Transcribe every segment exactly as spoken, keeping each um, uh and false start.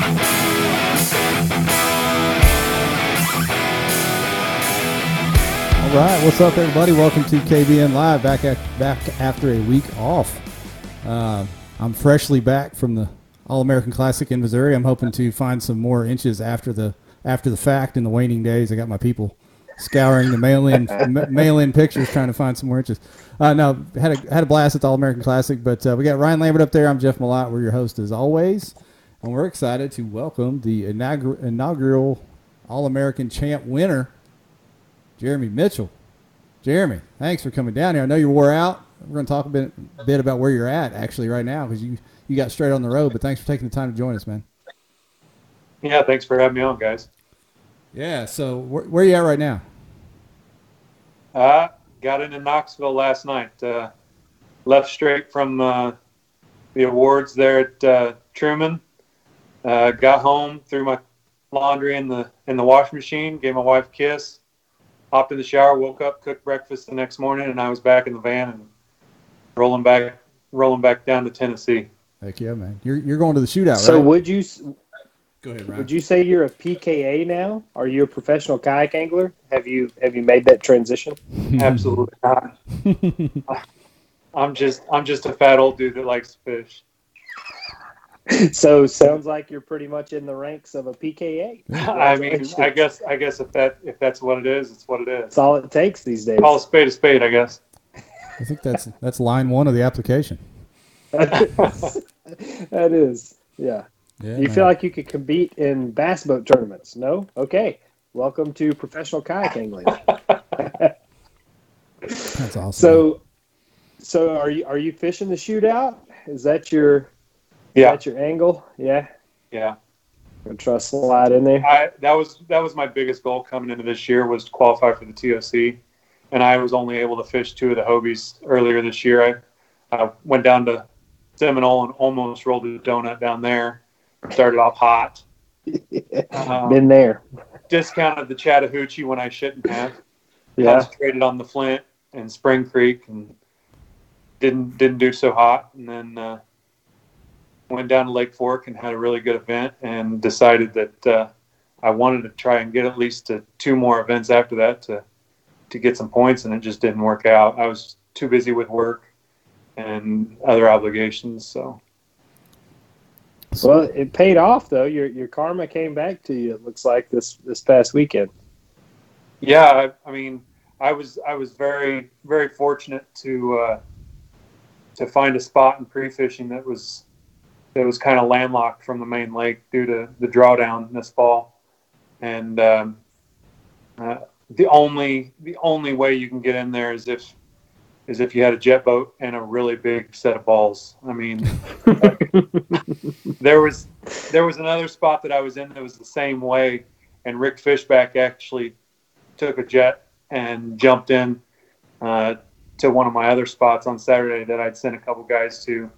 All right, what's up, everybody? Welcome to K B N Live, back at, back after a week off. Uh, I'm freshly back from the All-American Classic in Missouri. I'm hoping to find some more inches after the after the fact in the waning days. I got my people scouring the mail-in mail-in pictures, trying to find some more inches. Uh, no, had a had a blast at the All-American Classic, but uh, we got Ryan Lambert up there. I'm Jeff Mallott. We're your host as always, and we're excited to welcome the inaugural, inaugural All-American Champ winner, Jeremy Mitchell. Jeremy, thanks for coming down here. I know you wore out. We're going to talk a bit, a bit about where you're at actually right now because you, you got straight on the road, but thanks for taking the time to join us, man. Yeah, thanks for having me on, guys. Yeah, so wh- where are you at right now? Uh, got into Knoxville last night. Uh, left straight from uh, the awards there at uh, Truman. Uh, got home, threw my laundry in the in the washing machine, gave my wife a kiss. Hopped in the shower, woke up, cooked breakfast the next morning, and I was back in the van and rolling back, rolling back down to Tennessee. Heck yeah, man! You're you're going to the shootout, right? So would you? Go ahead, Ryan. Would you say you're a P K A now? Are you a professional kayak angler? Have you have you made that transition? Absolutely not. I'm just I'm just a fat old dude that likes to fish. So sounds like you're pretty much in the ranks of a P K A. I mean, I guess I guess if that if that's what it is, it's what it is. It's all it takes these days. Call a spade a spade, I guess. I think that's that's line one of the application. That is, yeah. yeah you man. Feel like you could compete in bass boat tournaments? No? Okay. Welcome to professional kayak angling. That's awesome. So, so are you are you fishing the shootout? Is that your Yeah. That's your angle. Yeah. Yeah. I'm gonna try to slide in there. I, that was that was my biggest goal coming into this year was to qualify for the T O C, and I was only able to fish two of the Hobies earlier this year. I, I went down to Seminole and almost rolled a donut down there. Started off hot. um, Been there. Discounted the Chattahoochee when I shouldn't have. Yeah. Concentrated on the Flint and Spring Creek and didn't didn't do so hot, and then. Uh, Went down to Lake Fork and had a really good event and decided that uh, I wanted to try and get at least to two more events after that to to get some points, and it just didn't work out. I was too busy with work and other obligations. So, well, it paid off though. Your your karma came back to you. It looks like this this past weekend. Yeah, I, I mean, I was I was very very fortunate to uh, to find a spot in pre-fishing that was. It was kind of landlocked from the main lake due to the drawdown this fall, and um, uh, the only the only way you can get in there is if is if you had a jet boat and a really big set of balls. I mean, there was there was another spot that I was in that was the same way, and Rick Fishback actually took a jet and jumped in uh, to one of my other spots on Saturday that I'd sent a couple guys to.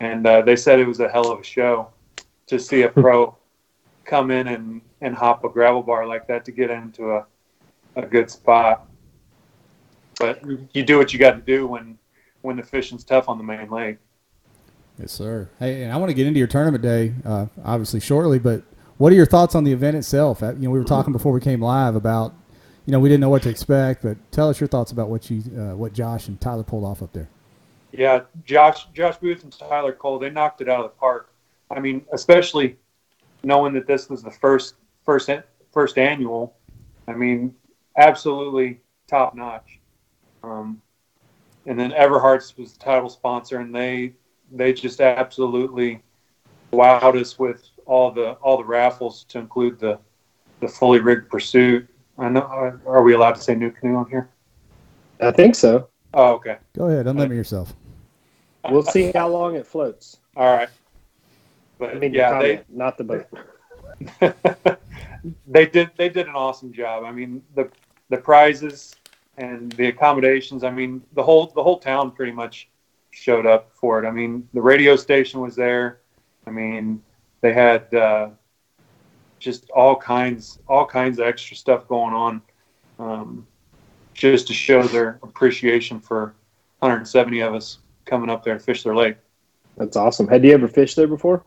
And uh, they said it was a hell of a show to see a pro come in and, and hop a gravel bar like that to get into a, a good spot. But you do what you got to do when, when the fishing's tough on the main lake. Yes, sir. Hey, and I want to get into your tournament day, uh, obviously, shortly. But what are your thoughts on the event itself? You know, we were talking before we came live about, you know, we didn't know what to expect. But tell us your thoughts about what you, uh, what Josh and Tyler pulled off up there. Yeah, Josh Josh Booth and Tyler Cole, they knocked it out of the park. I mean, especially knowing that this was the first first first annual. I mean, absolutely top notch. Um, and then Everhart's was the title sponsor, and they they just absolutely wowed us with all the all the raffles to include the the fully rigged pursuit. I know. Are we allowed to say new canoe on here? I think so. Oh, okay. Go ahead, unlimit yourself. We'll see how long it floats. All right. But I mean, yeah, comment, they, not the boat. they did they did an awesome job. I mean, the the prizes and the accommodations, I mean, the whole the whole town pretty much showed up for it. I mean, the radio station was there. I mean, they had uh, just all kinds all kinds of extra stuff going on. Um, just to show their appreciation for one hundred seventy of us coming up there and fish their lake. That's awesome. Had you ever fished there before?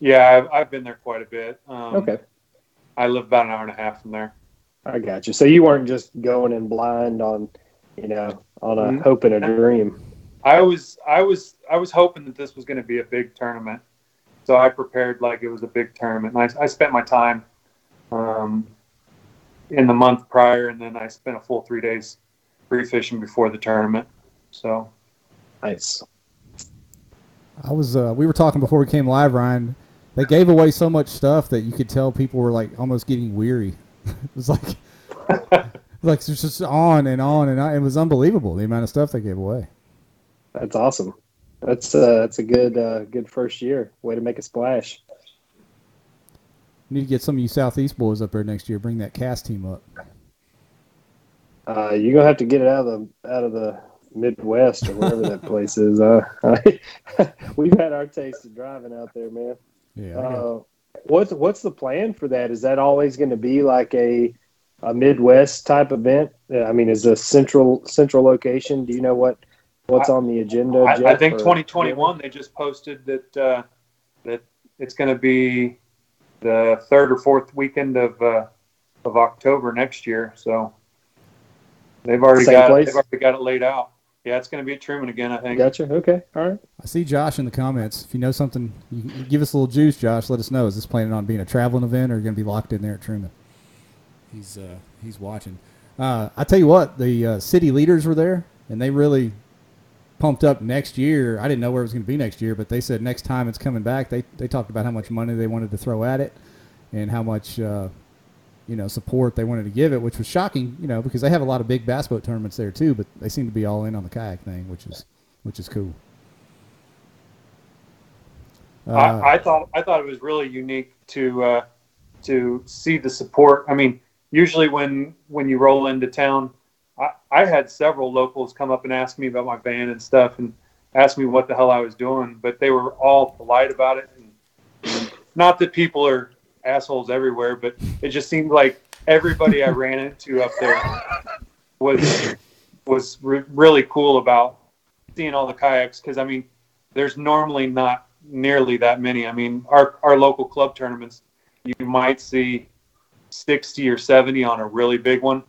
Yeah, I've, I've been there quite a bit. Um, okay. I live about an hour and a half from there. I got you. So you weren't just going in blind on, you know, on a hope and a dream. I was, I was, I was hoping that this was going to be a big tournament. So I prepared like it was a big tournament. And I, I spent my time um, in the month prior, and then I spent a full three days pre-fishing before the tournament. So nice. I was. Uh, we were talking before we came live, Ryan. They gave away so much stuff that you could tell people were like almost getting weary. It was like, like it's just on and on and on. It was unbelievable the amount of stuff they gave away. That's awesome. That's uh, that's a good uh, good first year. Way to make a splash. We need to get some of you Southeast boys up there next year. Bring that cast team up. Uh, you're gonna have to get it out of the out of the Midwest or wherever that place is. Uh, we've had our taste of driving out there, man. Yeah. Uh, what's what's the plan for that? Is that always going to be like a a Midwest type event? I mean, is a central central location? Do you know what what's I, on the agenda? Jeff, I, I think or, twenty twenty-one. Yeah. They just posted that uh, that it's going to be the third or fourth weekend of uh, of October next year. So they've already got it, they've already got it laid out. Yeah, it's going to be at Truman again, I think. Gotcha. Okay. All right. I see Josh in the comments. If you know something, you, you give us a little juice, Josh. Let us know. Is this planning on being a traveling event, or are you going to be locked in there at Truman? He's uh, he's watching. Uh, I tell you what, the uh, city leaders were there, and they really pumped up next year. I didn't know where it was going to be next year, but they said next time it's coming back. They they talked about how much money they wanted to throw at it and how much uh, you know, support they wanted to give it, which was shocking, you know, because they have a lot of big bass boat tournaments there too, but they seem to be all in on the kayak thing, which is, which is cool. Uh, I, I thought, I thought it was really unique to, uh, to see the support. I mean, usually when, when you roll into town, I, I had several locals come up and ask me about my band and stuff and ask me what the hell I was doing, but they were all polite about it. And not that people are assholes everywhere, but it just seemed like everybody I ran into up there was was re- really cool about seeing all the kayaks, because I mean there's normally not nearly that many. I mean our our local club tournaments you might see sixty or seventy on a really big one,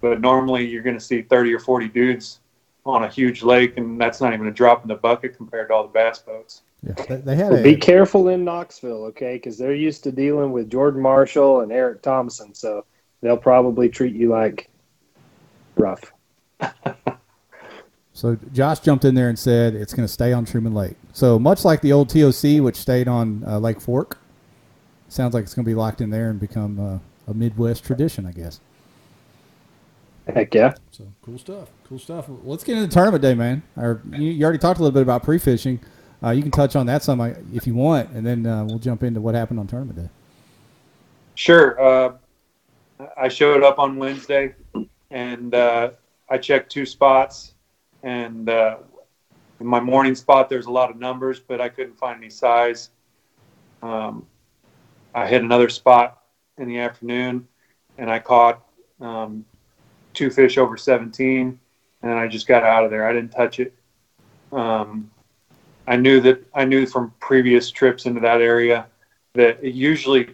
but normally you're going to see thirty or forty dudes on a huge lake, and that's not even a drop in the bucket compared to all the bass boats. Yeah, they had well, a, be careful in Knoxville, okay, because they're used to dealing with Jordan Marshall and Eric Thompson, so they'll probably treat you like rough. So Josh jumped in there and said it's going to stay on Truman Lake. So much like the old T O C, which stayed on uh, Lake Fork, sounds like it's going to be locked in there and become uh, a Midwest tradition, I guess. Heck yeah. So cool stuff, cool stuff. Well, let's get into the tournament day, man. Or, you, you already talked a little bit about pre-fishing. Uh, you can touch on that some if you want, and then uh, we'll jump into what happened on tournament day. Sure. Uh, I showed up on Wednesday, and uh, I checked two spots. And uh, in my morning spot, there's a lot of numbers, but I couldn't find any size. Um, I hit another spot in the afternoon, and I caught um, two fish over seventeen, and I just got out of there. I didn't touch it. Um, I knew that I knew from previous trips into that area that it usually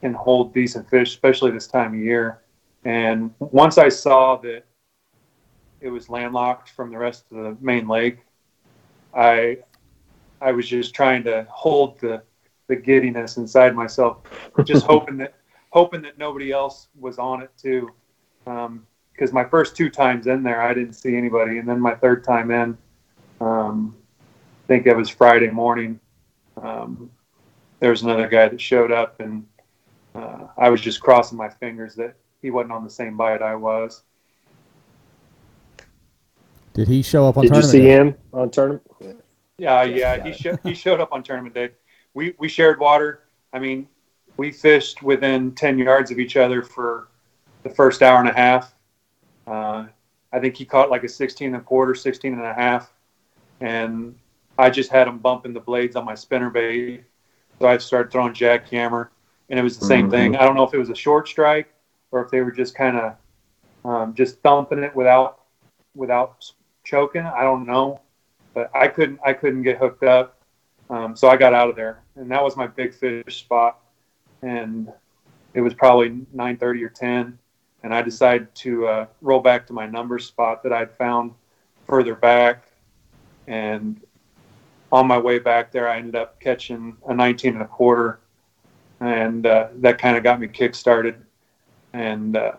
can hold decent fish, especially this time of year. And once I saw that it was landlocked from the rest of the main lake, I I was just trying to hold the, the giddiness inside myself, just hoping that hoping that nobody else was on it too. Um, because my first two times in there, I didn't see anybody, and then my third time in, um, I think it was Friday morning. Um, there was another guy that showed up, and uh, I was just crossing my fingers that he wasn't on the same bite I was. Did he show up on Did tournament Did you see day? him on tournament? Yeah, yeah, yeah he, sho- he showed up on tournament day. We, we shared water. I mean, we fished within ten yards of each other for the first hour and a half. Uh, I think he caught like a sixteen and a quarter, sixteen and a half, and I just had him bumping the blades on my spinnerbait, so I started throwing jackhammer, and it was the same mm-hmm. thing. I don't know if it was a short strike or if they were just kind of um, just thumping it without without choking. I don't know, but I couldn't I couldn't get hooked up, Um, so I got out of there, and that was my big fish spot. And it was probably nine thirty or ten, and I decided to uh, roll back to my number spot that I'd found further back. And on my way back there, I ended up catching a nineteen and a quarter, and uh, that kind of got me kick-started. And uh,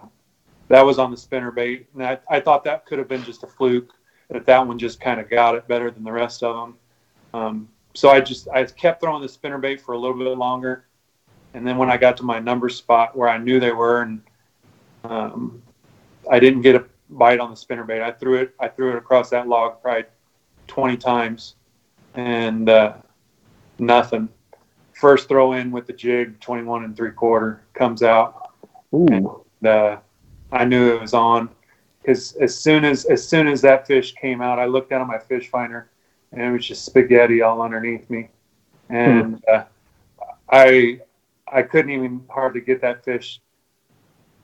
that was on the spinnerbait, and I, I thought that could have been just a fluke, that that one just kind of got it better than the rest of them. Um, so I just I kept throwing the spinnerbait for a little bit longer. And then when I got to my number spot where I knew they were, and um, I didn't get a bite on the spinnerbait, I threw it I threw it across that log probably twenty times, and uh, nothing. First throw in with the jig, twenty-one and three quarter, comes out. Ooh. And uh, I knew it was on, because as soon as as soon as that fish came out, I looked down at my fish finder, and it was just spaghetti all underneath me, and hmm. uh, I. I couldn't even hardly get that fish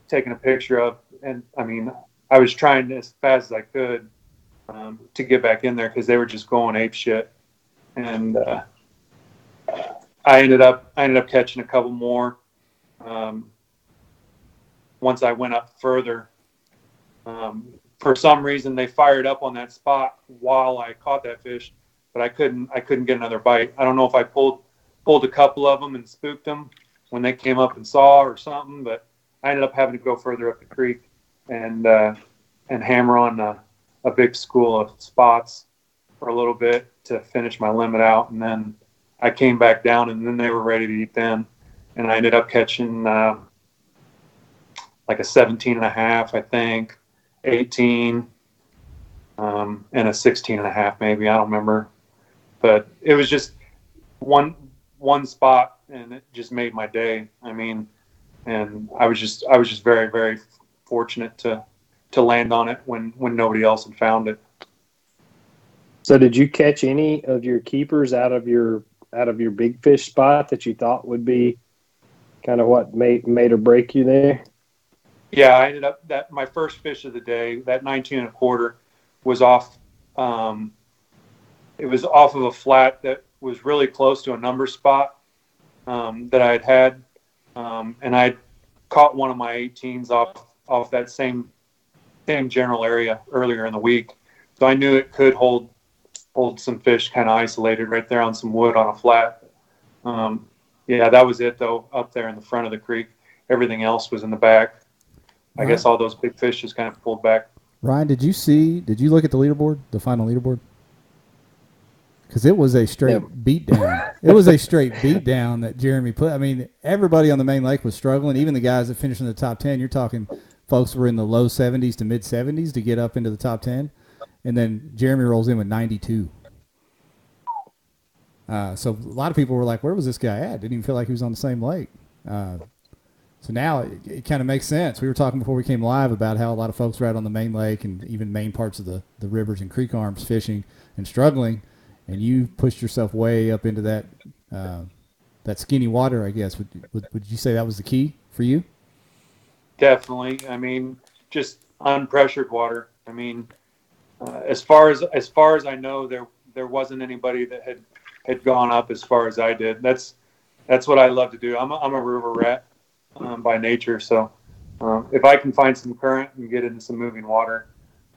taken a picture of. And I mean, I was trying as fast as I could um, to get back in there, because they were just going ape shit. And uh, I ended up, I ended up catching a couple more. Um, once I went up further, um, for some reason they fired up on that spot while I caught that fish, but I couldn't, I couldn't get another bite. I don't know if I pulled, pulled a couple of them and spooked them when they came up and saw or something, but I ended up having to go further up the creek and uh, and hammer on a, a big school of spots for a little bit to finish my limit out. And then I came back down, and then they were ready to eat then. And I ended up catching uh, like a seventeen and a half, I think, eighteen, um, and a sixteen and a half maybe. I don't remember. But it was just one one spot, and it just made my day. I mean, and I was just, I was just very, very fortunate to, to land on it when, when nobody else had found it. So did you catch any of your keepers out of your, out of your big fish spot that you thought would be kind of what made, made or break you there? Yeah, I ended up that my first fish of the day, that nineteen and a quarter, was off. Um, it was off of a flat that was really close to a number spot um, that I had had. Um, and I caught one of my eighteens off, off that same, same general area earlier in the week. So I knew it could hold, hold some fish kind of isolated right there on some wood on a flat. Um, yeah, that was it though, up there in the front of the creek. Everything else was in the back. I all guess right. All those big fish just kind of pulled back. Ryan, did you see, did you look at the leaderboard, the final leaderboard? Because it was a straight beatdown. It was a straight beatdown that Jeremy put. I mean, everybody on the main lake was struggling. Even the guys that finished in the top ten. You're talking folks were in the low seventies to mid seventies to get up into the top ten, and then Jeremy rolls in with ninety-two. Uh, so a lot of people were like, "Where was this guy at?" Didn't even feel like he was on the same lake. Uh, so now it, it kind of makes sense. We were talking before we came live about how a lot of folks were out on the main lake and even main parts of the the rivers and creek arms fishing and struggling. And you pushed yourself way up into that uh, that skinny water, I guess. Would, would would you say that was the key for you? Definitely. I mean, just unpressured water. I mean, uh, as far as as far as I know, there there wasn't anybody that had, had gone up as far as I did. That's that's what I love to do. I'm a, I'm a river rat um, by nature, so um, if I can find some current and get into some moving water,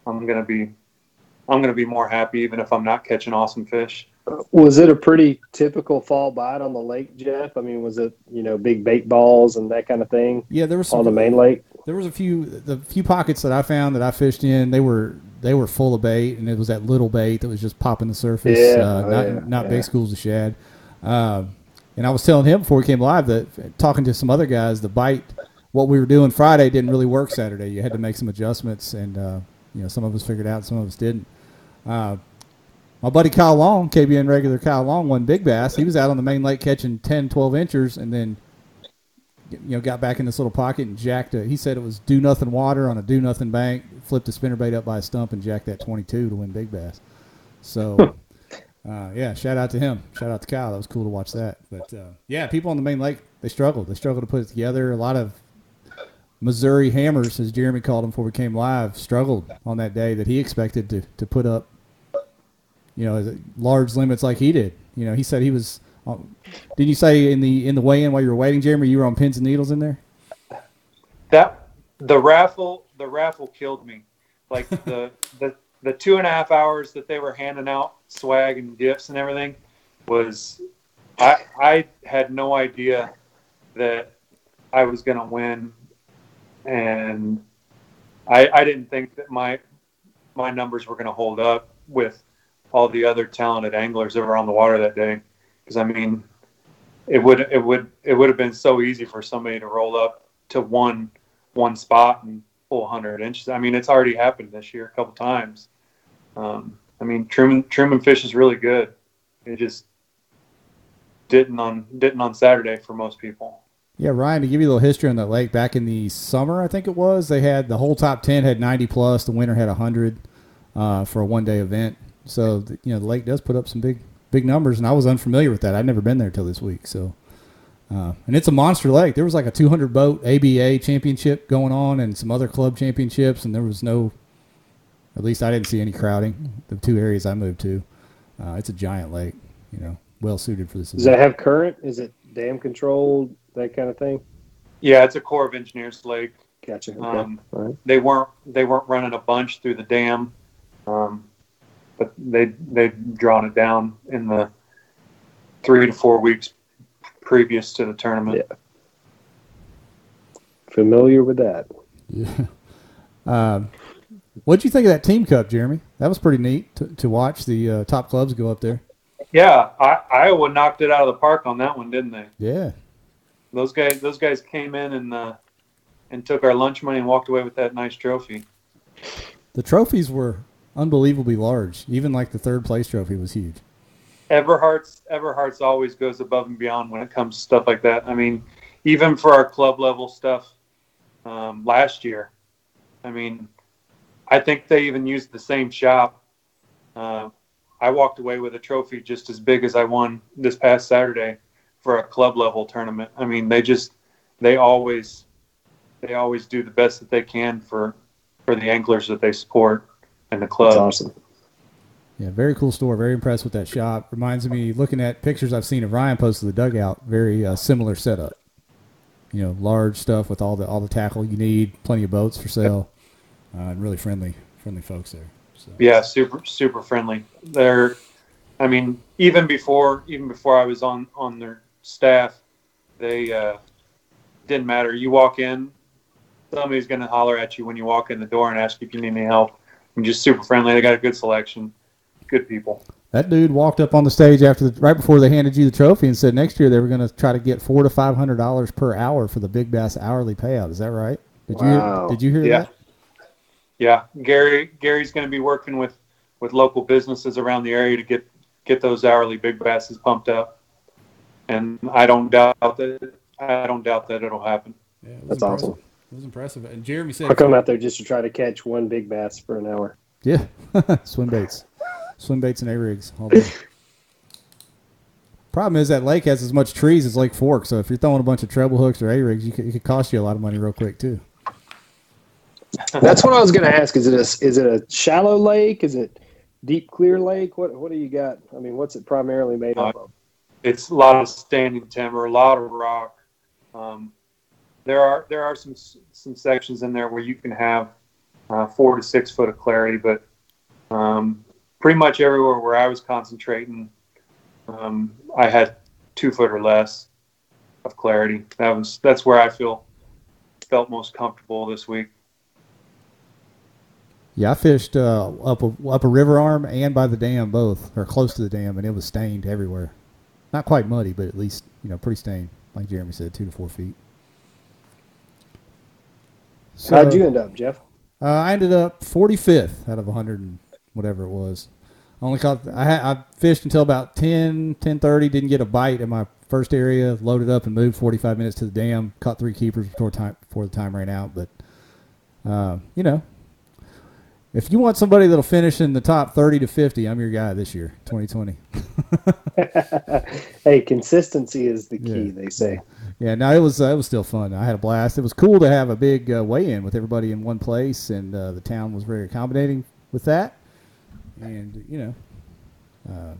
I'm gonna be. I'm going to be more happy, even if I'm not catching awesome fish. Was it a pretty typical fall bite on the lake, Jeff? I mean, was it, you know, big bait balls and that kind of thing? Yeah, there was some, on the main lake. There was a few, the few pockets that I found that I fished in. They were they were full of bait, and it was that little bait that was just popping the surface. Yeah, uh, not yeah, not yeah. big schools of shad. Uh, and I was telling him before we came live that talking to some other guys, the bite, what we were doing Friday didn't really work Saturday. You had to make some adjustments, and uh, you know, some of us figured out, some of us didn't. Uh, my buddy Kyle Long, K B N regular Kyle Long, won big bass. He was out on the main lake catching ten, twelve inchers, and then, you know, got back in this little pocket and jacked it. He said it was do nothing water on a do nothing bank, flipped a spinnerbait up by a stump and jacked that twenty-two to win big bass. So, uh, yeah, shout out to him. Shout out to Kyle. That was cool to watch that. But uh, yeah, people on the main lake, they struggled. They struggled to put it together. A lot of Missouri hammers, as Jeremy called them before we came live, struggled on that day that he expected to, to put up you know, large limits like he did. You know, he said he was on, did you say in the in the weigh-in while you were waiting, Jeremy, you were on pins and needles in there? That the raffle the raffle killed me. Like the the the two and a half hours that they were handing out swag and gifts and everything was I I had no idea that I was gonna win, and I I didn't think that my my numbers were gonna hold up with all the other talented anglers that were on the water that day. Because I mean, it would it would it would have been so easy for somebody to roll up to one one spot and pull one hundred inches. I mean, it's already happened this year a couple times. Um, I mean, Truman Truman fish is really good. It just didn't on didn't on Saturday for most people. Yeah, Ryan, to give you a little history on that lake, back in the summer, I think it was, they had the whole top ten had ninety plus. The winner had one hundred uh, for a one day event. So, you know, the lake does put up some big, big numbers, and I was unfamiliar with that. I'd never been there till this week. So, uh, and it's a monster lake. There was like a two hundred boat A B A championship going on, and some other club championships, and there was no, at least I didn't see any crowding. The two areas I moved to, uh, it's a giant lake. You know, well suited for this event. Does that have current? Is it dam controlled? That kind of thing? Yeah, it's a Corps of Engineers lake. Gotcha. Okay. Um, right. They weren't they weren't running a bunch through the dam, um, but they they'd drawn it down in the three to four weeks previous to the tournament. Yeah. Familiar with that? Yeah. Um, what did you think of that Team Cup, Jeremy? That was pretty neat to, to watch the uh, top clubs go up there. Yeah, I, Iowa knocked it out of the park on that one, didn't they? Yeah. Those guys, those guys came in and uh, and took our lunch money and walked away with that nice trophy. The trophies were unbelievably large. Even like the third place trophy was huge. Everhart's Everhart's always goes above and beyond when it comes to stuff like that. I mean, even for our club level stuff um, last year, I mean, I think they even used the same shop. Uh, I walked away with a trophy just as big as I won this past Saturday for a club level tournament. I mean, they just, they always, they always do the best that they can for, for the anglers that they support and the club. That's awesome. Yeah. Very cool store. Very impressed with that shop. Reminds me, looking at pictures I've seen of Ryan post to the dugout, very uh, similar setup, you know, large stuff with all the, all the tackle you need, plenty of boats for sale, uh, and really friendly, friendly folks there. So. Yeah. Super, super friendly. They're, I mean, even before, even before I was on, on their staff, they uh didn't matter. You walk in, somebody's gonna holler at you when you walk in the door and ask you if you need any help. I'm just super friendly. They got a good selection, good people. That dude walked up on the stage after the, right before they handed you the trophy, and said next year they were going to try to get four to five hundred dollars per hour for the Big Bass hourly payout. Is that right? Did wow. you did you hear yeah. that? Yeah, Gary Gary's going to be working with with local businesses around the area to get get those hourly Big Basses pumped up. And I don't doubt that. I don't doubt that it'll happen. Yeah, it That's impressive. Awesome. It was impressive. And Jeremy said, "I come out there just to try to catch one big bass for an hour." Yeah, swim baits, swim baits, and a rigs. All day. Problem is that lake has as much trees as Lake Fork, so if you're throwing a bunch of treble hooks or a rigs, you could, it could cost you a lot of money real quick too. That's what I was going to ask. Is it a is it a shallow lake? Is it deep clear lake? What what do you got? I mean, what's it primarily made uh, up of? It's a lot of standing timber, a lot of rock. Um, there are there are some some sections in there where you can have uh, four to six foot of clarity, but um, pretty much everywhere where I was concentrating, um, I had two foot or less of clarity. That was that's where I feel felt most comfortable this week. Yeah, I fished uh, up a, up a river arm and by the dam both, or close to the dam, and it was stained everywhere. Not quite muddy, but at least, you know, pretty stained. Like Jeremy said, two to four feet. So, how'd you end up, Jeff? Uh, I ended up forty-fifth out of one hundred and whatever it was. I only caught, I, had, I fished until about ten, ten thirty, didn't get a bite in my first area, loaded up and moved forty-five minutes to the dam, caught three keepers before time before the time ran out. But, uh, you know, if you want somebody that'll finish in the top thirty to fifty, I'm your guy this year, twenty twenty. Hey, consistency is the key, yeah. They say. Yeah, no, it was uh, it was still fun. I had a blast. It was cool to have a big uh, weigh-in with everybody in one place, and uh, the town was very accommodating with that. And, you know, uh,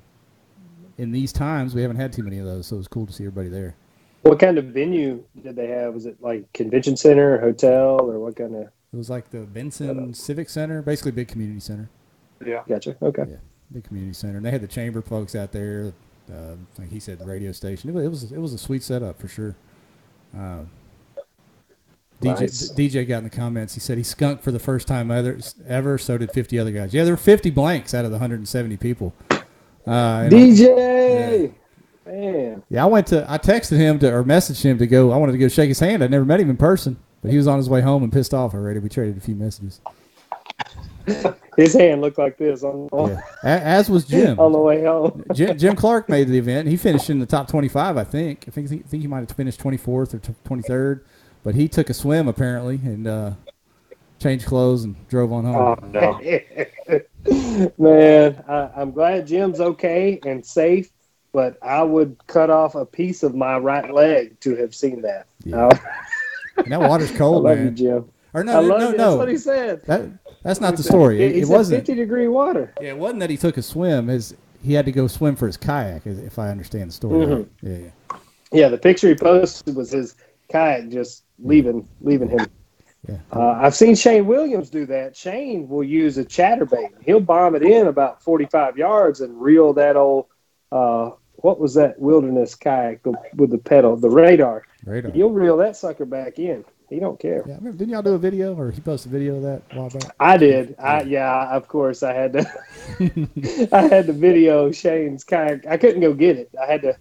in these times, we haven't had too many of those, so it was cool to see everybody there. What kind of venue did they have? Was it like convention center, hotel, or what kind of? It was like the Benson Civic Center, basically big community center. Yeah. Gotcha. Okay. Yeah, big community center. And they had the chamber folks out there. Uh, like he said, the radio station. It was it was a sweet setup for sure. Uh, nice. D J D J got in the comments. He said he skunked for the first time ever. ever so did fifty other guys. Yeah, there were fifty blanks out of the one hundred seventy people. Uh, D J. I, yeah. Man. Yeah, I went to, I texted him to, or messaged him to go, I wanted to go shake his hand. I never met him in person, but he was on his way home and pissed off already. We traded a few messages. His hand looked like this. On yeah. As was Jim. On the way home. Jim, Jim Clark made the event. He finished in the top twenty-five, I think. I think, I think he might have finished twenty-fourth or twenty-third, but he took a swim apparently and uh, changed clothes and drove on home. Oh, no. Man, I, I'm glad Jim's okay and safe. But I would cut off a piece of my right leg to have seen that. Yeah. Uh, and that water's cold, I love man. You, Jim. Or no, I love no, you. No, that's what he said. That, that's not he the said, story. It, it wasn't fifty-degree water. Yeah, it wasn't that he took a swim. His, he had to go swim for his kayak, if I understand the story. Mm-hmm. Right? Yeah, yeah. Yeah, the picture he posted was his kayak just leaving, leaving him. Yeah. Uh, I've seen Shane Williams do that. Shane will use a chatterbait. He'll bomb it in about forty-five yards and reel that old uh, – what was that wilderness kayak with the pedal, the radar? Radar. You'll reel that sucker back in. He don't care. Yeah, I remember, didn't y'all do a video or he posted a video of that a while back? I did. I yeah, of course I had to I had to video Shane's kayak. I couldn't go get it. I had to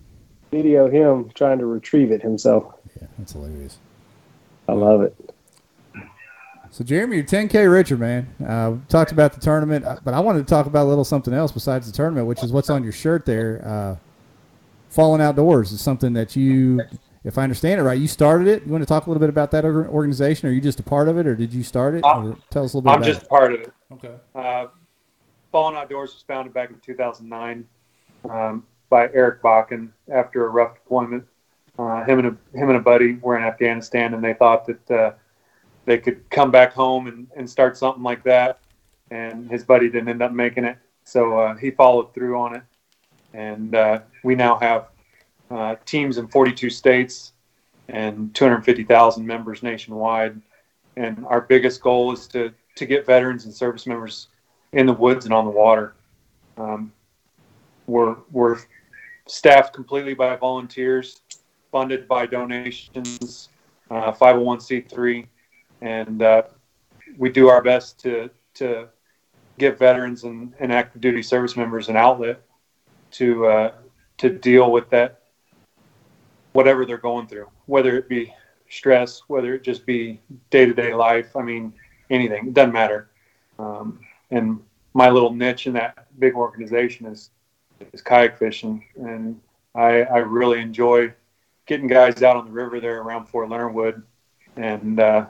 video him trying to retrieve it himself. Yeah, that's hilarious. I love it. So, Jeremy, you're ten K richer, man. Uh, we talked about the tournament, but I wanted to talk about a little something else besides the tournament, which is what's on your shirt there. Uh, Fallen Outdoors is something that you, if I understand it right, you started it. You want to talk a little bit about that organization? Are you just a part of it, or did you start it? Or tell us a little bit I'm about it. I'm just a part of it. Okay. Uh, Fallen Outdoors was founded back in two thousand nine um, by Eric Bakken after a rough deployment. Uh, him, and a, him and a buddy were in Afghanistan, and they thought that uh, they could come back home and, and start something like that, and his buddy didn't end up making it, so uh, he followed through on it. And uh, we now have uh, teams in forty-two states and two hundred fifty thousand members nationwide. And our biggest goal is to, to get veterans and service members in the woods and on the water. Um, we're, we're staffed completely by volunteers, funded by donations, uh, five oh one c three. And uh, we do our best to, to give veterans and, and active duty service members an outlet to uh, to deal with that, whatever they're going through, whether it be stress, whether it just be day-to-day life, I mean, anything, it doesn't matter. Um, and my little niche in that big organization is is kayak fishing, and I, I really enjoy getting guys out on the river there around Fort Leonard Wood, and uh,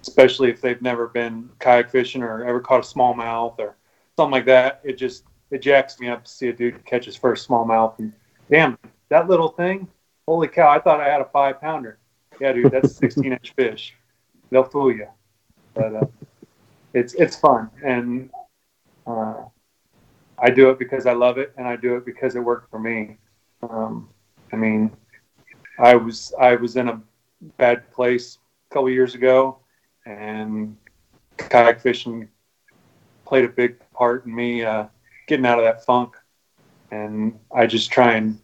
especially if they've never been kayak fishing or ever caught a smallmouth or something like that, it just... It jacks me up to see a dude catch his first smallmouth, and damn, that little thing! Holy cow! I thought I had a five pounder. Yeah, dude, that's a sixteen inch fish. They'll fool you, but uh, it's it's fun, and uh, I do it because I love it, and I do it because it worked for me. Um, I mean, I was I was in a bad place a couple years ago, and kayak fishing played a big part in me. Uh, getting out of that funk, and I just try and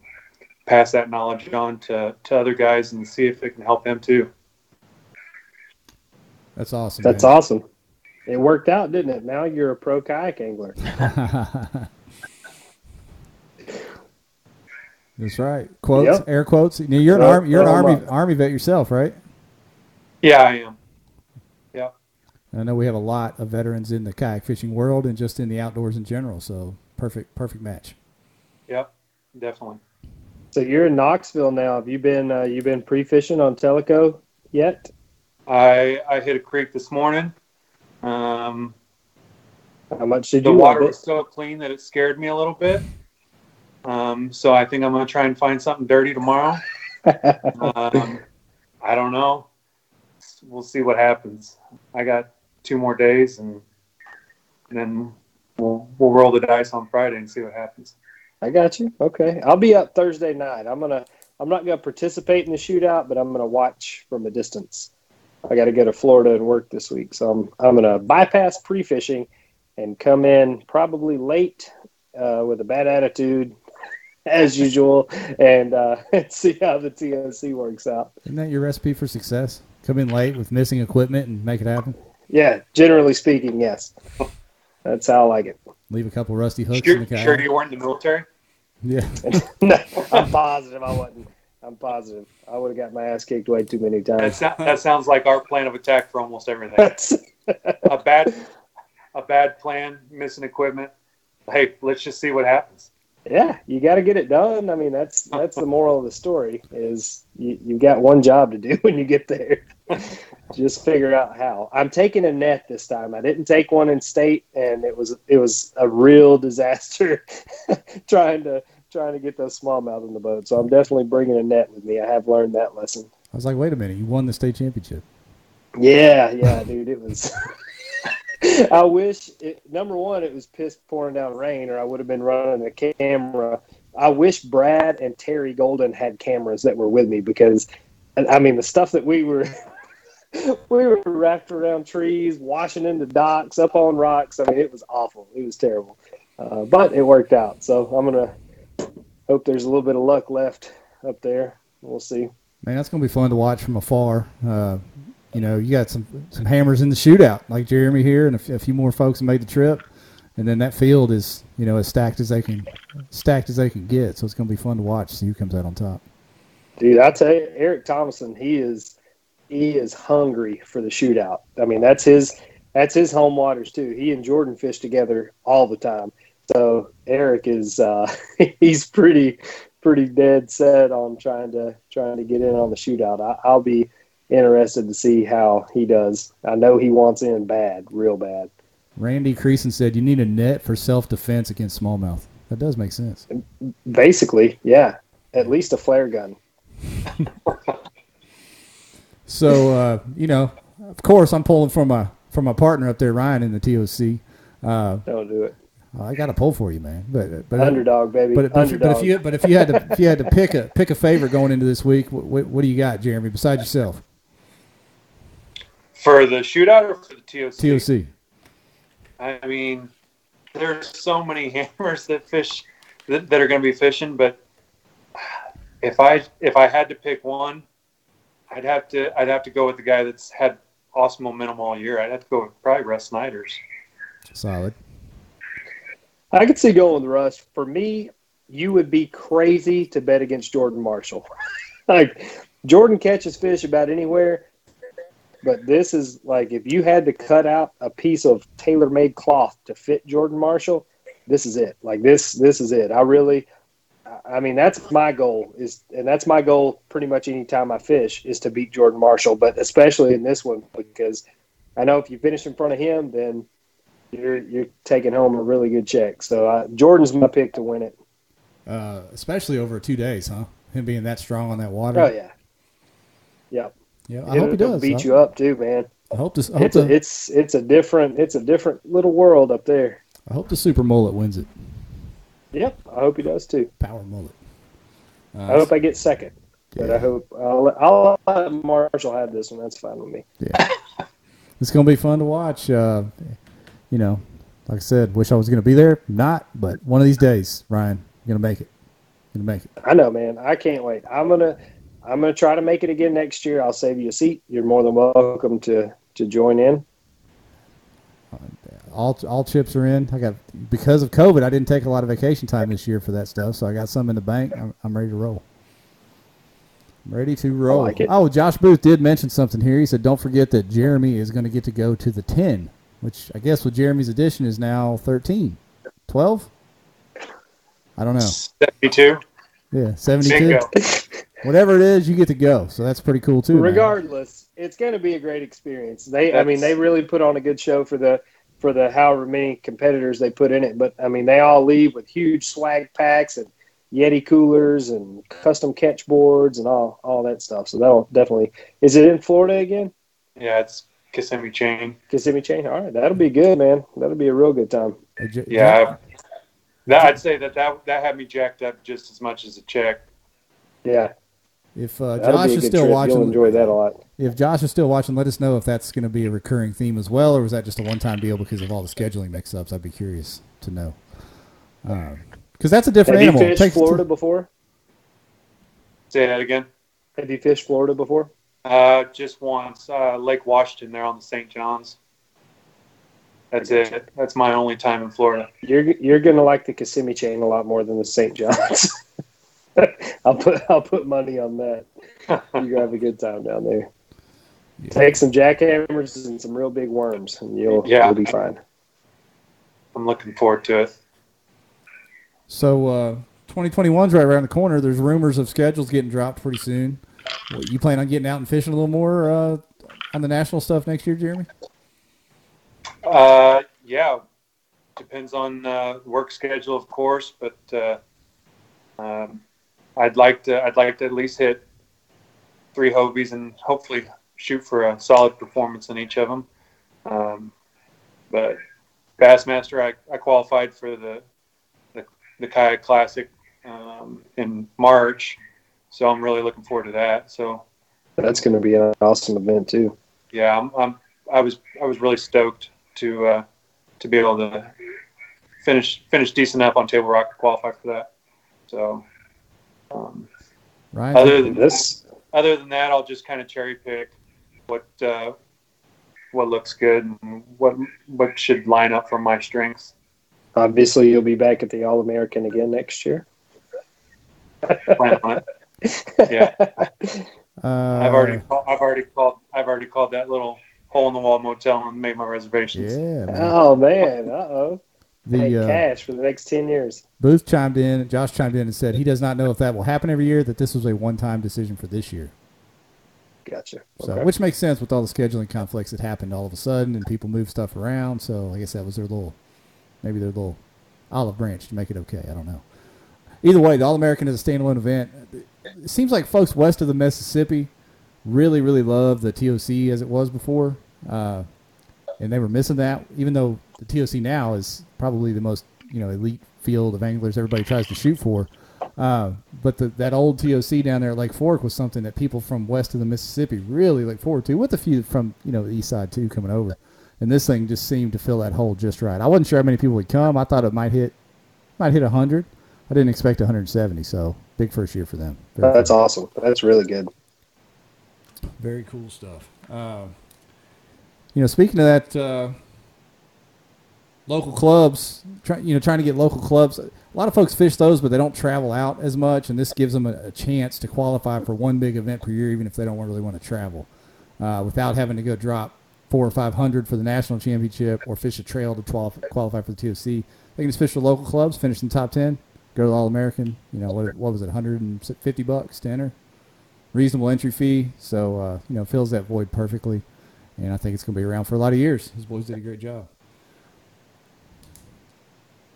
pass that knowledge on to, to other guys and see if it can help them too. That's awesome. That's man. awesome. It worked out, didn't it? Now you're a pro kayak angler. That's right. Quotes, yep. Air quotes. Now you're an oh, army, you're an army, up. army vet yourself, right? Yeah, I am. I know we have a lot of veterans in the kayak fishing world and just in the outdoors in general, so perfect perfect match. Yep, definitely. So you're in Knoxville now. Have you been uh, you been pre-fishing on Teleco yet? I I hit a creek this morning. Um, How much did you want it? The water was so clean that it scared me a little bit. Um, so I think I'm going to try and find something dirty tomorrow. um, I don't know. We'll see what happens. I got two more days, and, and then we'll we'll roll the dice on Friday and see what happens. I got you. Okay. I'll be up Thursday night. I'm going to, I'm not going to participate in the shootout, but I'm going to watch from a distance. I got to go to Florida and work this week. So I'm, I'm going to bypass pre-fishing and come in probably late uh, with a bad attitude as usual and uh, see how the T O C works out. Isn't that your recipe for success? Come in late with missing equipment and make it happen? Yeah. Generally speaking, yes. That's how I like it. Leave a couple rusty hooks sure, in the kayak. Sure you weren't in the military? Yeah. No, I'm positive I wasn't. I'm positive. I would have got my ass kicked way too many times. That, that sounds like our plan of attack for almost everything. a bad a bad plan, missing equipment. Hey, let's just see what happens. Yeah, you got to get it done. I mean, that's that's the moral of the story is you, you've got one job to do when you get there. Just figure out how. I'm taking a net this time. I didn't take one in state, and it was it was a real disaster trying to trying to get those smallmouth in the boat. So I'm definitely bringing a net with me. I have learned that lesson. I was like, wait a minute, you won the state championship. Yeah, yeah, dude, it was. I wish, it, number one, it was piss pouring down rain or I would have been running a camera. I wish Brad and Terry Golden had cameras that were with me because, I mean, the stuff that we were we were wrapped around trees, washing into docks, up on rocks. I mean, it was awful. It was terrible. Uh, but it worked out. So I'm going to hope there's a little bit of luck left up there. We'll see. Man, that's going to be fun to watch from afar. Uh You know, you got some, some hammers in the shootout, like Jeremy here, and a, f- a few more folks made the trip, and then that field is, you know, as stacked as they can, stacked as they can get. So it's going to be fun to watch. See who comes out on top. Dude, I tell you, Eric Thompson, he is, he is hungry for the shootout. I mean, that's his, that's his home waters too. He and Jordan fish together all the time. So Eric is, uh, he's pretty, pretty dead set on trying to, trying to get in on the shootout. I, I'll be interested to see how he does. I know he wants in bad, real bad. Randy Creason said, you need a net for self-defense against smallmouth. That does make sense. Basically, yeah. At least a flare gun. So, uh, you know, of course I'm pulling from my, from my partner up there, Ryan, in the T O C. Uh, Don't do it. I got a pull for you, man. But, but underdog, baby. But, but, underdog. But if you but if you had to if you had to pick a pick a favorite going into this week, what, what do you got, Jeremy, besides yourself? For the shootout or for the T O C? T O C. I mean, there's so many hammers that fish that, that are going to be fishing, but if I if I had to pick one, I'd have to I'd have to go with the guy that's had awesome momentum all year. I'd have to go with probably Russ Snyder's. Solid. I could see going with Russ. For me, you would be crazy to bet against Jordan Marshall. Like Jordan catches fish about anywhere. But this is like if you had to cut out a piece of tailor-made cloth to fit Jordan Marshall, this is it. Like this, this is it. I really, I mean, that's my goal is, and that's my goal pretty much any time I fish is to beat Jordan Marshall, but especially in this one because I know if you finish in front of him, then you're you're taking home a really good check. So uh, Jordan's my pick to win it. Uh, especially over two days, huh? Him being that strong on that water. Oh yeah. Yep. Yeah, I it, hope he does. Beat I, you up too, man. I hope this. I hope it's, the, a, it's it's a different it's a different little world up there. I hope the super mullet wins it. Yep, I hope he does too. Power mullet. Uh, I hope I get second, yeah. But I hope I'll, I'll let Marshall have this one. That's fine with me. Yeah, it's gonna be fun to watch. Uh, you know, like I said, wish I was gonna be there. Not, but one of these days, Ryan, you're gonna make it. You're gonna make it. I know, man. I can't wait. I'm gonna. I'm going to try to make it again next year. I'll save you a seat. You're more than welcome to, to join in. All all chips are in. I got because of COVID, I didn't take a lot of vacation time this year for that stuff, so I got some in the bank. I'm, I'm ready to roll. I'm ready to roll. I like it. Oh, Josh Booth did mention something here. He said, don't forget that Jeremy is going to get to go to the ten, which I guess with Jeremy's addition is now thirteen. twelve? I don't know. seventy-two? Yeah, seventy-two. Whatever it is, you get to go. So that's pretty cool too. Regardless, man. It's going to be a great experience. They, that's, I mean, they really put on a good show for the for the however many competitors they put in it. But I mean, they all leave with huge swag packs and Yeti coolers and custom catch boards and all all that stuff. So that'll definitely. Is it in Florida again? Yeah, it's Kissimmee Chain. Kissimmee Chain. All right, that'll be good, man. That'll be a real good time. Yeah. That, I'd say that, that that had me jacked up just as much as a check. Yeah. If uh, Josh is still trip. watching, you'll enjoy that a lot. If Josh is still watching, let us know if that's going to be a recurring theme as well, or was that just a one-time deal because of all the scheduling mix-ups? I'd be curious to know. Because uh, that's a different have animal. Have you fished Florida t- before? Say that again. Have you fished Florida before? Uh, just once. Uh, Lake Washington there on the Saint Johns. That's it. That's my only time in Florida. You're you're gonna like the Kissimmee Chain a lot more than the Saint Johns. I'll put I'll put money on that. You're gonna have a good time down there. Yeah. Take some jackhammers and some real big worms, and you'll yeah. you'll be fine. I'm looking forward to it. So uh, twenty twenty-one's right around the corner. There's rumors of schedules getting dropped pretty soon. You plan on getting out and fishing a little more uh, on the national stuff next year, Jeremy? Uh, yeah, depends on uh, work schedule, of course, but uh, um, I'd like to. I'd like to at least hit three Hobies and hopefully shoot for a solid performance in each of them. Um, but Bassmaster, I, I qualified for the the, the Kayak Classic um, in March, so I'm really looking forward to that. So that's going to be an awesome event too. Yeah, I'm. I'm I was. I was really stoked to uh, to be able to finish finish decent up on Table Rock to qualify for that. So, um, Ryan, other than this, other than that, I'll just kind of cherry pick what uh, what looks good and what what should line up for my strengths. Obviously, you'll be back at the All-American again next year. Plan on it. Yeah, uh, I've already call, I've already called I've already called that little hole-in-the-wall motel and made my reservations. Yeah, man. Oh, man. Uh-oh. The, Pay uh, cash for the next ten years. Booth chimed in, Josh chimed in and said he does not know if that will happen every year, that this was a one-time decision for this year. Gotcha. So, okay. Which makes sense with all the scheduling conflicts that happened all of a sudden and people move stuff around. So I guess that was their little, maybe their little olive branch to make it okay. I don't know. Either way, the All-American is a standalone event. It seems like folks west of the Mississippi really, really love the T O C as it was before. Uh, and they were missing that, even though the T O C now is probably the most, you know, elite field of anglers everybody tries to shoot for. Uh, but the, that old T O C down there at Lake Fork was something that people from west of the Mississippi really look forward to, with a few from, you know, the east side too coming over. And this thing just seemed to fill that hole just right. I wasn't sure how many people would come. I thought it might hit might hit one hundred. I didn't expect one hundred seventy, so big first year for them. Very That's cool. Awesome. That's really good. Very cool stuff. Uh, you know, speaking of that, uh, local clubs, try, you know, trying to get local clubs. A lot of folks fish those, but they don't travel out as much, and this gives them a, a chance to qualify for one big event per year, even if they don't really want to travel, uh, without having to go drop four or five hundred for the national championship or fish a trail to twelve, qualify for the T O C. They can just fish for local clubs, finish in the top ten, go to the All-American. You know, what, what was it, one hundred fifty bucks to enter? Reasonable entry fee, so uh, you know, fills that void perfectly, and I think it's going to be around for a lot of years. His boys did a great job.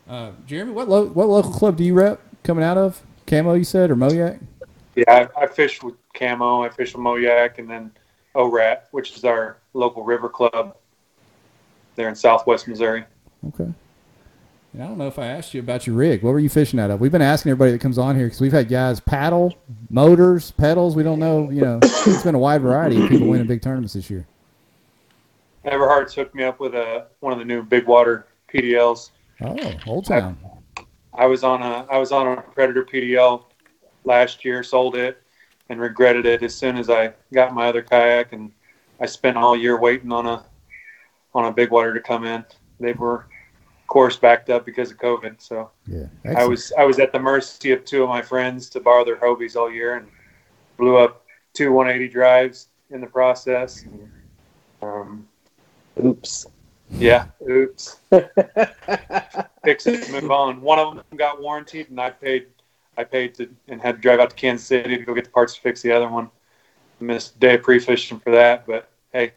Uh, Jeremy, what lo- what local club do you rep coming out of? Camo, you said, or MoYak? Yeah, I, I fish with Camo. I fish with MoYak, and then O R A T, which is our local river club there in Southwest Missouri. Okay. And I don't know if I asked you about your rig. What were you fishing out of? We've been asking everybody that comes on here because we've had guys paddle, motors, pedals. We don't know. You know, it's been a wide variety of people winning big tournaments this year. Everhart's hooked me up with a, one of the new big water P D Ls. Oh, Old Town. I, I was on a I was on a Predator P D L last year, sold it, and regretted it as soon as I got my other kayak, and I spent all year waiting on a on a big water to come in. They were course backed up because of COVID, so yeah, I was I was at the mercy of two of my friends to borrow their Hobies all year, and blew up two one eighty drives in the process. Um, oops. Yeah, oops. Fix it, move on. One of them got warranted, and I paid I paid to and had to drive out to Kansas City to go get the parts to fix the other one. I missed a day of pre-fishing for that, but hey,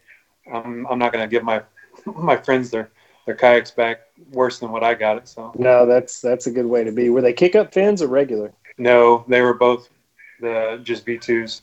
I'm I'm not gonna give my my friends their their kayaks back worse than what I got it. So no, that's that's a good way to be. Were they kick up fins or regular? No, they were both the just V twos.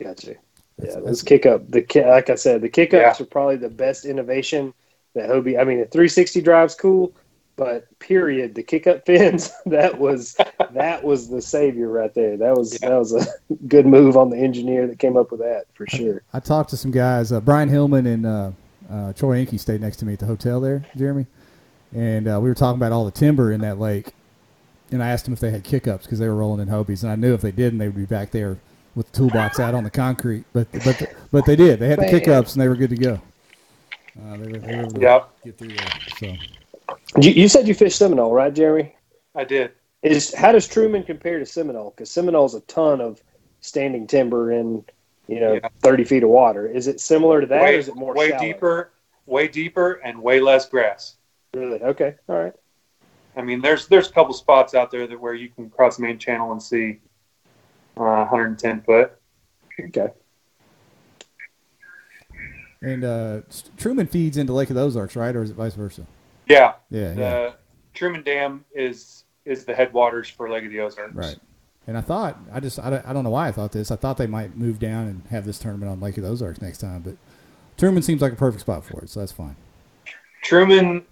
Gotcha. Yeah, those kick up. The like I said, the kick ups yeah. are probably the best innovation that Hobie. I mean, the three sixty drive's cool, but period, the kick up fins, that was that was the savior right there. That was yeah. that was a good move on the engineer that came up with that for sure. I talked to some guys. Uh, Brian Hillman and uh, uh, Troy Inkey stayed next to me at the hotel there, Jeremy, and uh, we were talking about all the timber in that lake. And I asked them if they had kick-ups because they were rolling in Hobies, and I knew if they didn't, they would be back there with the toolbox out on the concrete. But but but they did. They had the kick-ups, and they were good to go. Uh, they were, they were yep. Get through there. So you, you said you fished Seminole, right, Jeremy? I did. Is how does Truman compare to Seminole? Because Seminole's a ton of standing timber in you know yeah. thirty feet of water. Is it similar to that? Way, or is it more way shallow? deeper, way deeper, and way less grass? Really? Okay. All right. I mean, there's there's a couple spots out there that where you can cross main channel and see uh, one hundred ten foot. Okay. And uh, Truman feeds into Lake of the Ozarks, right, or is it vice versa? Yeah. Yeah. The yeah. Truman Dam is is the headwaters for Lake of the Ozarks. Right. And I thought I just I don't, I don't know why I thought this. I thought they might move down and have this tournament on Lake of the Ozarks next time, but Truman seems like a perfect spot for it, so that's fine. Truman.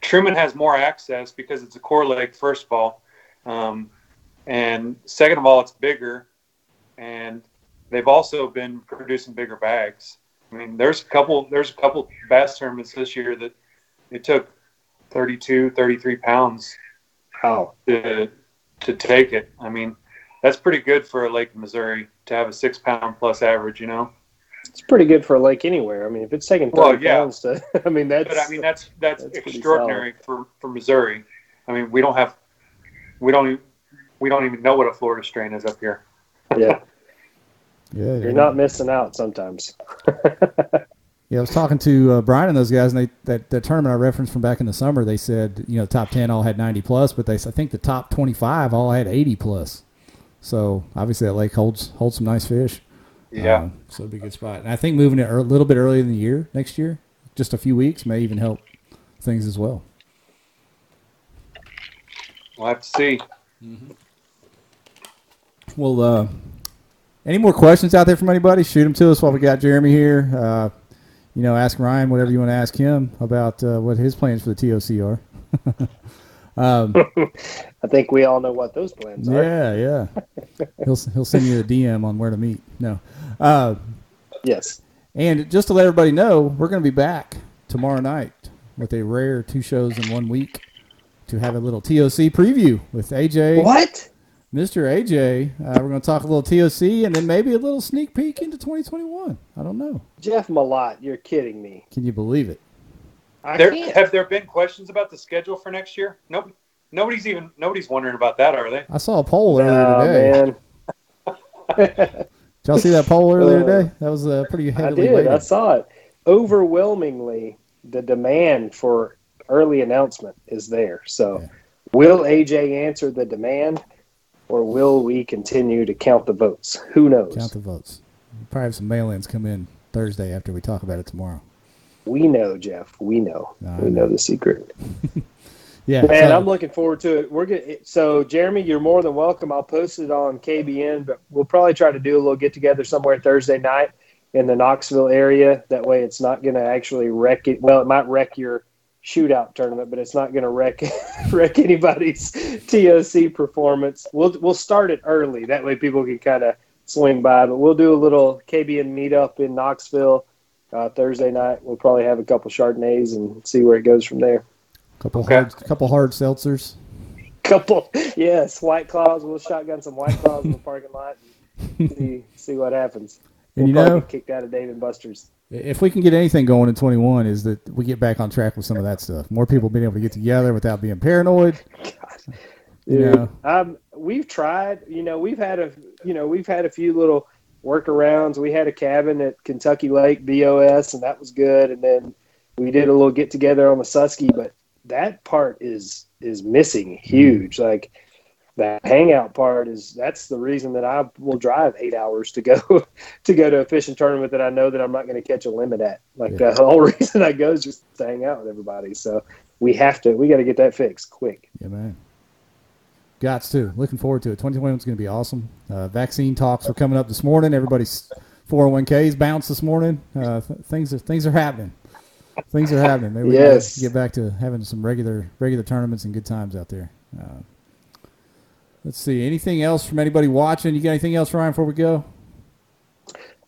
Truman has more access because it's a core lake, first of all. Um, and second of all, it's bigger. And they've also been producing bigger bags. I mean, there's a couple there's a couple bass tournaments this year that it took thirty-two, thirty-three pounds oh. to, to take it. I mean, that's pretty good for a lake in Missouri to have a six-pound plus average, you know? It's pretty good for a lake anywhere. I mean, if it's taking thirty well, yeah. pounds to, I mean that's. But I mean that's that's, that's extraordinary for, for Missouri. I mean, we don't have, we don't, we don't even know what a Florida strain is up here. yeah. yeah. You're yeah. not missing out sometimes. yeah, I was talking to uh, Brian and those guys, and they that, that tournament I referenced from back in the summer. They said you know top ten all had ninety plus, but they I think the top twenty-five all had eighty plus. So obviously that lake holds holds some nice fish. Yeah, um, so it'd be a good spot. And I think moving it a little bit earlier in the year, next year, just a few weeks, may even help things as well. We'll have to see. Mm-hmm. Well, uh, any more questions out there from anybody? Shoot them to us while we got Jeremy here. Uh, you know, ask Ryan whatever you want to ask him about uh, what his plans for the T O C are. um, I think we all know what those plans are. Yeah, yeah. he'll he'll send you a D M on where to meet. No. Uh, yes. And just to let everybody know, we're going to be back tomorrow night with a rare two shows in one week to have a little T O C preview with A J. What? Mister A J. Uh, we're going to talk a little T O C and then maybe a little sneak peek into twenty twenty-one. I don't know. Jeff Mallott, you're kidding me. Can you believe it? I there, can't. Have there been questions about the schedule for next year? Nope. Nobody's even nobody's wondering about that, are they? I saw a poll earlier oh, today. Man. Did y'all see that poll earlier uh, today? That was uh, pretty heavily I did. Rated. I saw it. Overwhelmingly, the demand for early announcement is there. So yeah. Will A J answer the demand, or will we continue to count the votes? Who knows? Count the votes. We'll probably have some mail-ins come in Thursday after we talk about it tomorrow. We know, Jeff. We know. Right. We know the secret. Yeah, man, so, I'm looking forward to it. We're gonna, so, Jeremy, you're more than welcome. I'll post it on K B N, but we'll probably try to do a little get-together somewhere Thursday night in the Knoxville area. That way it's not going to actually wreck it. Well, it might wreck your shootout tournament, but it's not going to wreck wreck anybody's T O C performance. We'll we'll start it early. That way people can kind of swing by. But we'll do a little K B N meetup in Knoxville uh, Thursday night. We'll probably have a couple Chardonnays and see where it goes from there. Couple okay. hard, couple hard seltzers. Couple, yes, White Claws. We'll shotgun some White Claws in the parking lot and see see what happens. We'll and you know, get kicked out of Dave and Buster's. If we can get anything going in twenty-one, is that we get back on track with some of that stuff. More people being able to get together without being paranoid. God. Yeah, um, we've tried. You know, we've had a you know we've had a few little workarounds. We had a cabin at Kentucky Lake B O S, and that was good. And then we did a little get together on the Susky, but. That part is is missing huge. Like that hangout part is that's the reason that I will drive eight hours to go to go to a fishing tournament that I know that I'm not going to catch a limit at. Like yeah. the whole reason I go is just to hang out with everybody. So we have to we got to get that fixed quick. Yeah, man. Gots to. Looking forward to it. twenty twenty-one is going to be awesome. Uh, vaccine talks are coming up this morning. Everybody's four oh one k's bounced this morning. Uh, th- things are things are happening. things are happening. Maybe yes. We get back to having some regular regular tournaments and good times out there. Uh, let's see. Anything else from anybody watching? You got anything else, Ryan, before we go?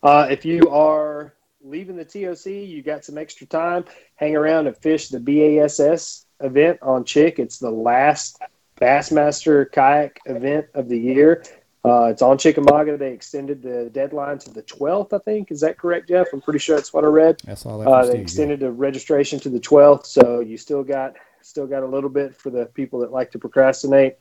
Uh, if you are leaving the T O C, you got some extra time, hang around and fish the B A S S event on Chick. It's the last Bassmaster kayak event of the year. Uh, it's on Chickamauga. They extended the deadline to the twelfth, I think. Is that correct, Jeff? I'm pretty sure that's what I read. That's all that uh, They Steve, extended yeah. the registration to the twelfth, so you still got still got a little bit for the people that like to procrastinate.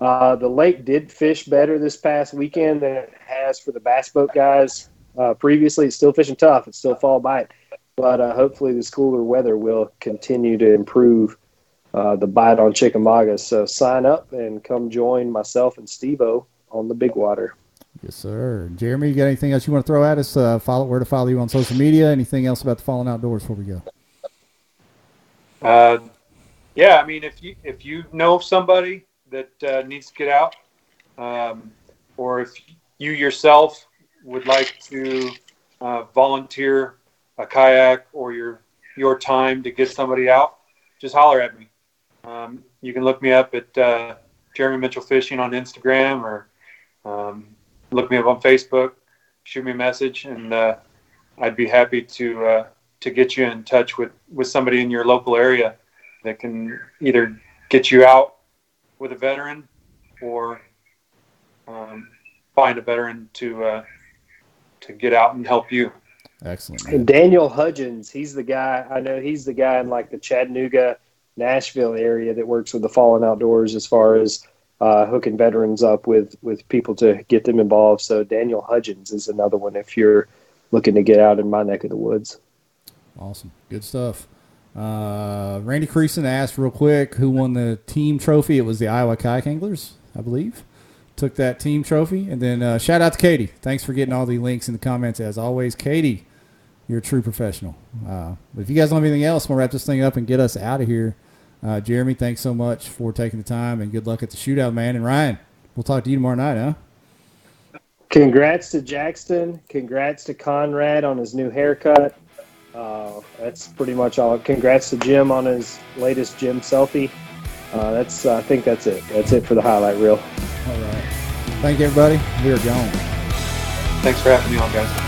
Uh, the lake did fish better this past weekend than it has for the bass boat guys. Uh, previously, it's still fishing tough. It's still fall bite. But uh, hopefully this cooler weather will continue to improve uh, the bite on Chickamauga. So sign up and come join myself and Steve-O on the big water. Yes, sir. Jeremy, you got anything else you want to throw at us? Uh, follow where to follow you on social media? Anything else about the Fallen Outdoors before we go? Uh, yeah, I mean, if you if you know somebody that uh, needs to get out, um, or if you yourself would like to uh, volunteer a kayak or your your time to get somebody out, just holler at me. Um, you can look me up at uh, Jeremy Mitchell Fishing on Instagram, or um, look me up on Facebook, shoot me a message, and uh, I'd be happy to uh, to get you in touch with, with somebody in your local area that can either get you out with a veteran or um, find a veteran to uh, to get out and help you. Excellent. And Daniel Hudgens, he's the guy, I know he's the guy in like the Chattanooga, Nashville area that works with the Fallen Outdoors as far as uh, hooking veterans up with, with people to get them involved. So Daniel Hudgens is another one if you're looking to get out in my neck of the woods. Awesome. Good stuff. Uh, Randy Creason asked real quick who won the team trophy. It was the Iowa Kayak Anglers, I believe. Took that team trophy. And then uh, shout out to Katie. Thanks for getting all the links in the comments as always. Katie, you're a true professional. Uh, but if you guys don't have anything else, we'll wrap this thing up and get us out of here. Uh, Jeremy, thanks so much for taking the time, and good luck at the shootout, man. And Ryan, we'll talk to you tomorrow night, huh? Congrats to Jackson. Congrats to Conrad on his new haircut. Uh, that's pretty much all. Congrats to Jim on his latest Jim selfie. Uh, that's uh, I think that's it. That's it for the highlight reel. All right. Thank you, everybody. We are gone. Thanks for having me on, guys.